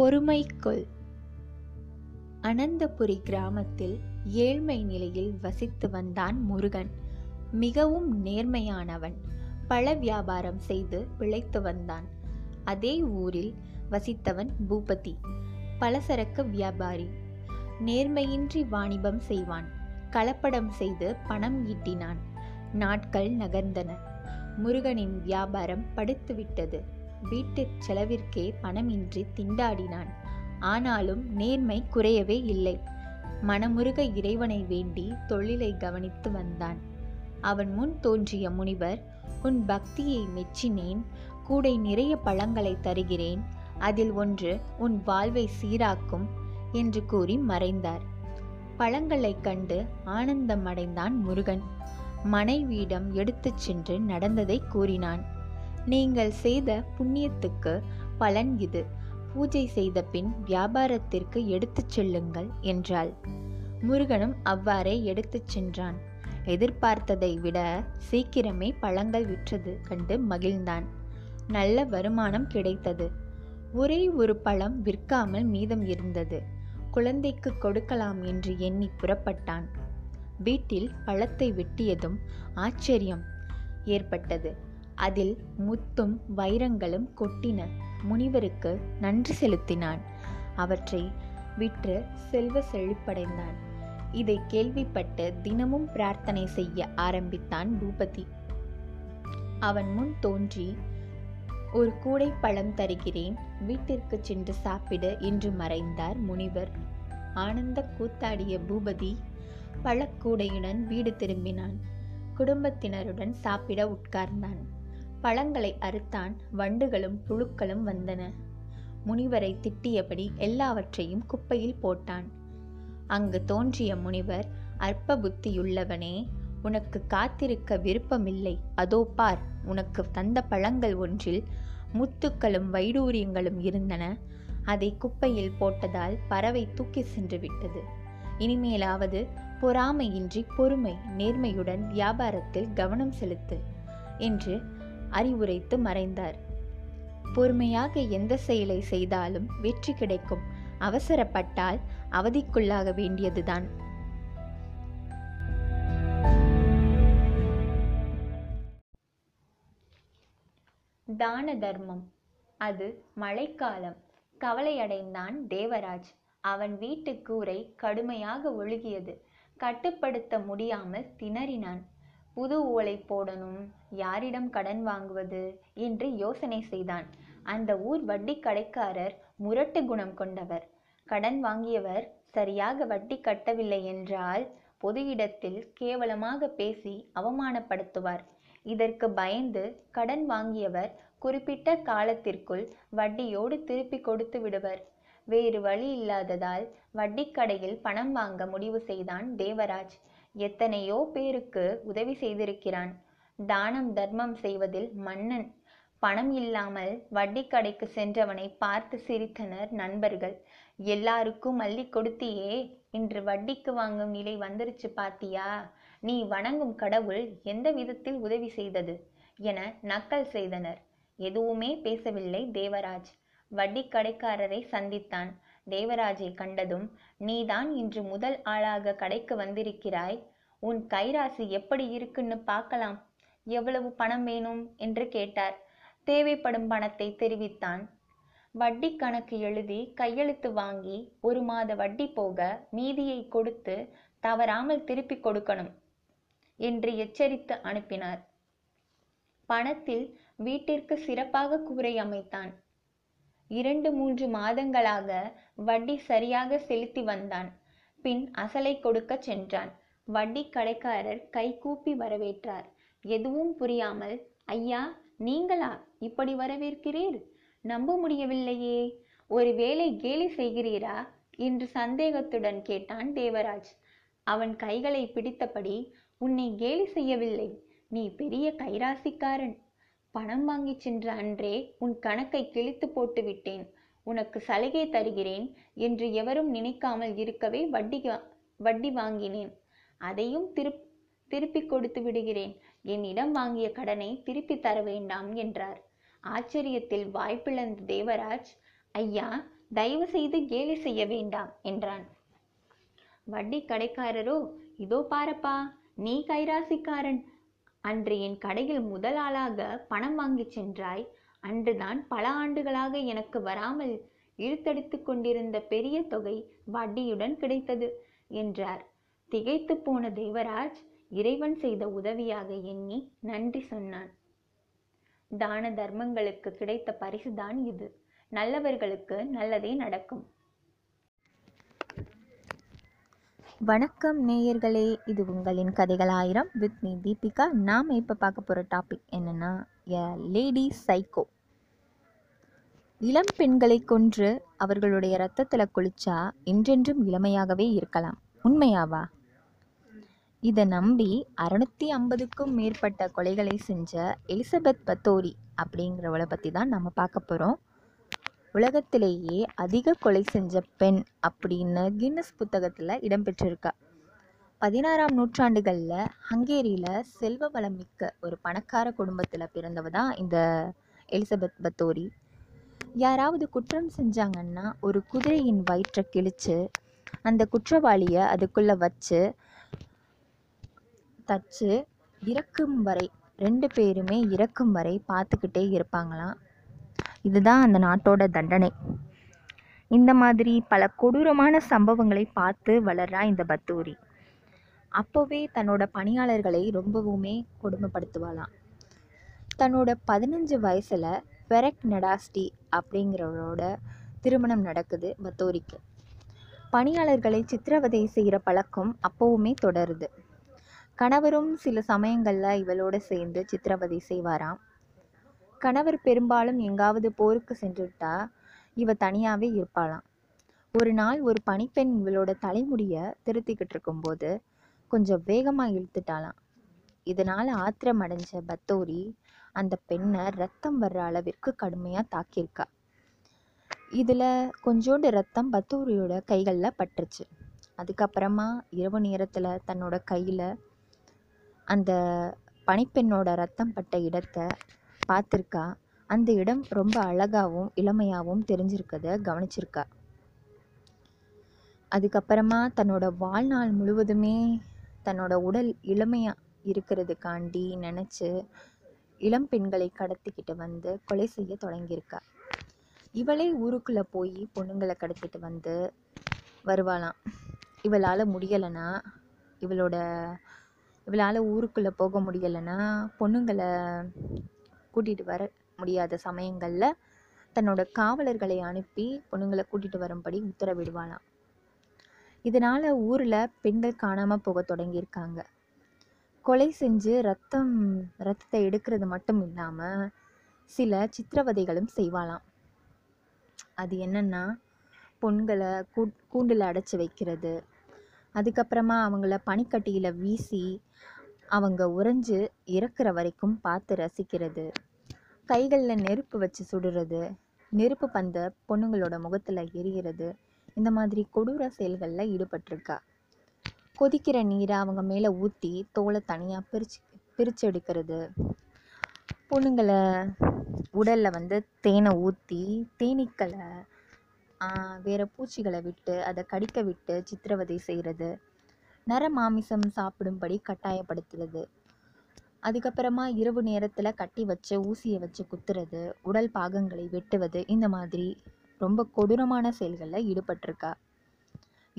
பொறுமைக்குள். அனந்தபுரி கிராமத்தில் ஏழ்மை நிலையில் வசித்து வந்தான் முருகன். மிகவும் நேர்மையானவன். பழ வியாபாரம் செய்து பிழைத்து வந்தான். அதே ஊரில் வசித்தவன் பூபதி பலசரக்கு வியாபாரி. நேர்மையின்றி வாணிபம் செய்வான். கலப்படம் செய்து பணம் ஈட்டினான். நாட்கள் நகர்ந்தன. முருகனின் வியாபாரம் படுத்துவிட்டது. வீட்டு செலவிற்கே பணமின்றி திண்டாடினான். ஆனாலும் நேர்மை குறையவே இல்லை. மனமுருக இறைவனை வேண்டி தொழிலை கவனித்து வந்தான். அவன் முன் தோன்றிய முனிவர், உன் பக்தியை மெச்சினேன், கூடை நிறைய பழங்களை தருகிறேன், அதில் ஒன்று உன் வாழ்வை சீராக்கும் என்று கூறி மறைந்தார். பழங்களை கண்டு ஆனந்தம் அடைந்தான் முருகன். மனைவியிடம் எடுத்துச் சென்று நடந்ததை கூறினான். நீங்கள் செய்த புண்ணியத்துக்கு பலன் இது. பூஜை செய்த பின் வியாபாரத்திற்கு எடுத்துச் செல்லுங்கள் என்றாள். முருகனும் அவ்வாறே எடுத்துச் சென்றான். எதிர்பார்த்ததை விட சீக்கிரமே பழங்கள் விற்றது கண்டு மகிழ்ந்தான். நல்ல வருமானம் கிடைத்தது. ஒரே ஒரு பழம் விற்காமல் மீதம் இருந்தது. குழந்தைக்கு கொடுக்கலாம் என்று எண்ணி புறப்பட்டான். வீட்டில் பழத்தை வெட்டியதும் ஆச்சரியம் ஏற்பட்டது. அதில் முத்தும் வைரங்களும் கொட்டின. முனிவருக்கு நன்றி செலுத்தினான். அவற்றை விற்று செல்வ செழிப்படைந்தான். இதை கேள்விப்பட்டு தினமும் பிரார்த்தனை செய்ய ஆரம்பித்தான் பூபதி. அவன் முன் தோன்றி, ஒரு கூடை பழம் தருகிறேன், வீட்டிற்கு சென்று சாப்பிடு என்று மறைந்தார் முனிவர். ஆனந்த கூத்தாடிய பூபதி பழக்கூடையுடன் வீடு திரும்பினான். குடும்பத்தினருடன் சாப்பிட உட்கார்ந்தான். பழங்களை அறுத்தான். வண்டுகளும் புழுக்களும் வந்தன. முனிவரை திட்டியபடி எல்லாவற்றையும் குப்பையில் போட்டான். அங்கு தோன்றிய முனிவர், அற்ப புத்தியுள்ளவனே, உனக்கு காத்திருக்க விருப்பமில்லை. அதோ பார், உனக்கு தந்த பழங்கள் ஒன்றில் முத்துக்களும் வைடூரியங்களும் இருந்தன. அதை குப்பையில் போட்டதால் பறவை தூக்கி சென்று விட்டது. இனிமேலாவது பொறாமையின்றி பொறுமை நேர்மையுடன் வியாபாரத்தில் கவனம் செலுத்து என்று அறிவுரைத்து மறைந்தார். பொறுமையாக எந்த செயலை செய்தாலும் வெற்றி கிடைக்கும். அவசரப்பட்டால் அவதிக்குள்ளாக வேண்டியதுதான். தான தர்மம். அது மழைக்காலம். கவலையடைந்தான் தேவராஜ். அவன் வீட்டு கூரை கடுமையாக ஒழுகியது. கட்டுப்படுத்த முடியாமல் திணறினான். புது ஓலை போடணும், யாரிடம் கடன் வாங்குவது என்று யோசனை செய்தான். அந்த ஊர் வட்டி கடைக்காரர் முரட்டு குணம் கொண்டவர். கடன் வாங்கியவர் சரியாக வட்டி கட்டவில்லை என்றால் பொது இடத்தில் கேவலமாக பேசி அவமானப்படுத்துவார். இதற்கு பயந்து கடன் வாங்கியவர் குறிப்பிட்ட காலத்திற்குள் வட்டியோடு திருப்பி கொடுத்து விடுவர். வேறு வழி இல்லாததால் வட்டிக்கடையில் பணம் வாங்க முடிவு செய்தான் தேவராஜ். எத்தனையோ பேருக்கு உதவி செய்திருக்கிறான். தானம் தர்மம் செய்வதில் மன்னன். பணம் இல்லாமல் வட்டிக்கடைக்கு சென்றவனை பார்த்து சிரித்தனர் நண்பர்கள். எல்லாருக்கும் மல்லி கொடுத்தியே, இன்று வட்டிக்கு வாங்கும் நிலை வந்துருச்சு பாத்தியா, நீ வணங்கும் கடவுள் எந்த விதத்தில் உதவி செய்தது என நக்கல் செய்தனர். எதுவுமே பேசவில்லை தேவராஜ். வட்டி கடைக்காரரை சந்தித்தான். தேவராஜை கண்டதும், நீதான் இன்று முதல் ஆளாக கடைக்கு வந்திருக்கிறாய், உன் கைராசி எப்படி இருக்குன்னு பார்க்கலாம், எவ்வளவு பணம் வேணும் என்று கேட்டார். தேவைப்படும் பணத்தை தெரிவித்தான். வட்டி கணக்கு எழுதி கையெழுத்து வாங்கி 1 மாத வட்டி போக மீதியை கொடுத்து தவறாமல் திருப்பி கொடுக்கணும் என்று எச்சரித்து அனுப்பினார். பணத்தில் வீட்டிற்கு சிறப்பாக கூரை அமைத்தான். 2-3 மாதங்களாக வட்டி சரியாக செலுத்தி வந்தான். பின் அசலை கொடுக்க சென்றான். வட்டி கடைக்காரர் கை கூப்பி வரவேற்றார். எதுவும் புரியாமல், ஐயா நீங்களா இப்படி வரவேற்கிறீர், நம்ப முடியவில்லையே, ஒருவேளை கேலி செய்கிறீரா என்று சந்தேகத்துடன் கேட்டான் தேவராஜ். அவன் கைகளை பிடித்தபடி, உன்னை கேலி செய்யவில்லை, நீ பெரிய கைராசிக்காரன், பணம் வாங்கி சென்ற அன்றே உன் கணக்கை கிழித்து போட்டு விட்டேன், உனக்கு சலுகை தருகிறேன் என்று எவரும் நினைக்காமல் இருக்கவே வட்டி வாங்கினேன், அதையும் திருப்பி கொடுத்து விடுகிறேன், என்னிடம் வாங்கிய கடனை திருப்பி தர வேண்டாம் என்றார். ஆச்சரியத்தில் வாய்ப்பிழந்த தேவராஜ், ஐயா தயவு செய்து கேலி செய்ய வேண்டாம் என்றான். வட்டி கடைக்காரரோ, இதோ பாரப்பா, நீ கைராசிக்காரன். அன்று என் கடையில் முதல் ஆளாக பணம் வாங்கி சென்றாய். அன்றுதான் பல ஆண்டுகளாக எனக்கு வராமல் இழுத்தடித்து கொண்டிருந்த பெரிய தொகை வட்டியுடன் கிடைத்தது என்றார். திகைத்து போன தேவராஜ் இறைவன் செய்த உதவியாக எண்ணி நன்றி சொன்னான். தான தர்மங்களுக்கு கிடைத்த பரிசுதான் இது. நல்லவர்களுக்கு நல்லதே நடக்கும். வணக்கம் நேயர்களே, இது உங்களின் கதைகள் ஆயிரம் வித் மீ தீபிகா. நாம் இப்போ பார்க்க போகிற டாபிக் என்னென்னா, எ லேடி சைக்கோ. இளம் பெண்களை கொன்று அவர்களுடைய இரத்தத்தில் குளிச்சா என்றென்றும் இளமையாகவே இருக்கலாம். உண்மையாவா? இதை நம்பி 650க்கும் மேற்பட்ட கொலைகளை செஞ்ச எலிசபெத் பத்தோரி அப்படிங்கிறவளை பற்றி தான் நம்ம பார்க்க போகிறோம். உலகத்திலேயே அதிக கொலை செஞ்ச பெண் அப்படின்னு கின்னஸ் புத்தகத்தில் இடம்பெற்றிருக்கா. 16ஆம் நூற்றாண்டுகளில் ஹங்கேரியில் செல்வ வளம் மிக்க ஒரு பணக்கார குடும்பத்தில் பிறந்தவ தான் இந்த எலிசபெத் பத்தோரி. யாராவது குற்றம் செஞ்சாங்கன்னா ஒரு குதிரையின் வயிற்றை கிழித்து அந்த குற்றவாளியை அதுக்குள்ளே வச்சு தச்சு இறக்கும் வரை, 2 பேருமே இறக்கும் வரை பார்த்துக்கிட்டே இருப்பாங்களாம். இதுதான் அந்த நாட்டோட தண்டனை. இந்த மாதிரி பல கொடூரமான சம்பவங்களை பார்த்து வளர்றா இந்த பத்தோரி. அப்போவே தன்னோட பணியாளர்களை ரொம்பவுமே கொடுமைப்படுத்துவாளாம். தன்னோட 15 வயசில் பெரெக் நெடாஸ்டி அப்படிங்கிறவரோட திருமணம் நடக்குது பத்தோரிக்கு. பணியாளர்களை சித்திரவதை செய்கிற பழக்கம் அப்போவுமே தொடருது. கணவரும் சில சமயங்களில் இவளோடு சேர்ந்து சித்திரவதை செய்வாராம். கணவர் பெரும்பாலும் எங்காவது போருக்கு சென்றுவிட்டா இவ தனியாகவே இருப்பாளாம். ஒரு நாள் ஒரு பணிப்பெண் இவளோட தலைமுடியை திருத்திக்கிட்டு இருக்கும்போது கொஞ்சம் வேகமாக இழுத்துட்டாளாம். இதனால் ஆத்திரம் அடைஞ்ச பத்தோரி அந்த பெண்ணை ரத்தம் வர்ற அளவிற்கு கடுமையாக தாக்கியிருக்கா. இதில் கொஞ்சோண்டு ரத்தம் பத்தோரியோட கைகளில் பட்டுருச்சு. அதுக்கப்புறமா இரவு நேரத்தில் தன்னோட கையில் அந்த பணிப்பெண்ணோட ரத்தம் பட்ட இடத்தை பார்த்துருக்கா. அந்த இடம் ரொம்ப அழகாகவும் இளமையாகவும் தெரிஞ்சிருக்கதை கவனிச்சிருக்கா. அதுக்கப்புறமா தன்னோட வாழ்நாள் முழுவதுமே தன்னோட உடல் இளமையாக இருக்கிறதுக்காண்டி நினச்சி இளம் பெண்களை கடத்திக்கிட்டு வந்து கொலை செய்ய தொடங்கியிருக்கா. இவளே ஊருக்குள்ளே போய் பொண்ணுங்களை கடத்திட்டு வந்து வருவாளாம். இவளால் முடியலைன்னா இவளால் ஊருக்குள்ளே போக முடியலைன்னா பொண்ணுங்களை கூட்டிகிட்டு வர முடியாத சமயங்களில் தன்னோட காவலர்களை அனுப்பி பொண்ணுங்களை கூட்டிகிட்டு வரும்படி உத்தரவிடுவாளாம். இதனால் ஊரில் பெண்கள் காணாமல் போக தொடங்கியிருக்காங்க. கொலை செஞ்சு ரத்தத்தை எடுக்கிறது மட்டும் இல்லாமல் சில சித்திரவதைகளும் செய்வாளாம். அது என்னென்னா, பொண்களை கூண்டில் அடைச்சி வைக்கிறது, அதுக்கப்புறமா அவங்கள பனிக்கட்டியில் வீசி அவங்க உறைஞ்சு இறக்குற வரைக்கும் பார்த்து ரசிக்கிறது, கைகளில் நெருப்பு வச்சு சுடுறது, நெருப்பு பந்த பொண்ணுங்களோட முகத்தில் எரிகிறது, இந்த மாதிரி கொடூர செயல்களில் ஈடுபட்டிருக்கா. கொதிக்கிற நீரை அவங்க மேலே ஊற்றி தோலை தனியாக பிரித்து எடுக்கிறது, பொண்ணுங்களை உடலில் தேனை ஊற்றி தேனீக்களை வேறு பூச்சிகளை விட்டு அதை கடிக்க விட்டு சித்திரவதை செய்கிறது, நரமாமிசம் சாப்பிடும்படி கட்டாயப்படுத்துறது, அதுக்கப்புறமா இரவு நேரத்தில் கட்டி வச்சு ஊசியை வச்சு குத்துறது, உடல் பாகங்களை வெட்டுவது, இந்த மாதிரி ரொம்ப கொடூரமான செயல்களில் ஈடுபட்டிருக்கா.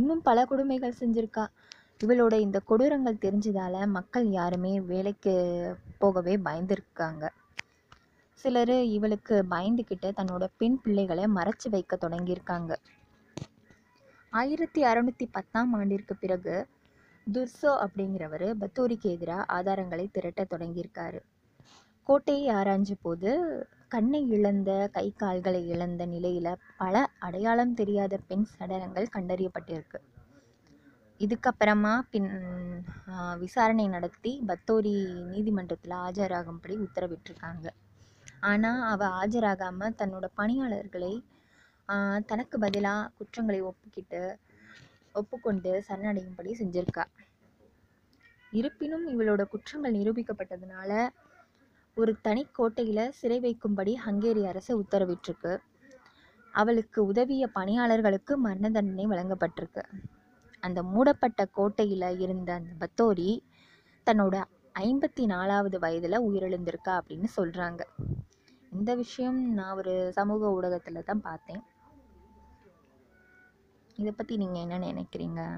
இன்னும் பல கொடுமைகள் செஞ்சுருக்கா. இவளோட இந்த கொடூரங்கள் தெரிஞ்சதால் மக்கள் யாருமே வேலைக்கு போகவே பயந்துருக்காங்க. சிலர் இவளுக்கு பயந்துக்கிட்டு தன்னோட பெண் பிள்ளைகளை மறைச்சி வைக்க தொடங்கியிருக்காங்க. 1610ஆம் ஆண்டிற்கு பிறகு துர்சோ அப்படிங்கிறவர் பத்தோரிக்கு எதிராக ஆதாரங்களை திரட்ட தொடங்கியிருக்காரு. கோட்டையை ஆராய்ஞ்ச போது கண்ணை இழந்த, கை கால்களை இழந்த நிலையில் பல அடையாளம் தெரியாத பெண் சடலங்கள் கண்டறியப்பட்டிருக்கு. இதுக்கப்புறமா விசாரணை நடத்தி பத்தோரி நீதிமன்றத்தில் ஆஜராகும்படி உத்தரவிட்டிருக்காங்க. ஆனால் அவள் ஆஜராகாமல் தன்னோட பணியாளர்களை தனக்கு பதிலாக குற்றங்களை ஒப்புக்கொண்டு சரணடையும்படி செஞ்சுருக்கா. இருப்பினும் இவளோட குற்றங்கள் நிரூபிக்கப்பட்டதுனால ஒரு தனி கோட்டையில் சிறை வைக்கும்படி ஹங்கேரி அரசு உத்தரவிட்டிருக்கு. அவளுக்கு உதவிய பணியாளர்களுக்கு மரண தண்டனை வழங்கப்பட்டிருக்கு. அந்த மூடப்பட்ட கோட்டையில் இருந்த அந்த பத்தோரி தன்னோட 54வது வயதில் உயிரிழந்திருக்கா அப்படின்னு சொல்கிறாங்க. இந்த விஷயம் நான் ஒரு சமூக ஊடகத்தில் தான் பார்த்தேன். இதை பற்றி நீங்கள் என்ன நினைக்கிறீங்க?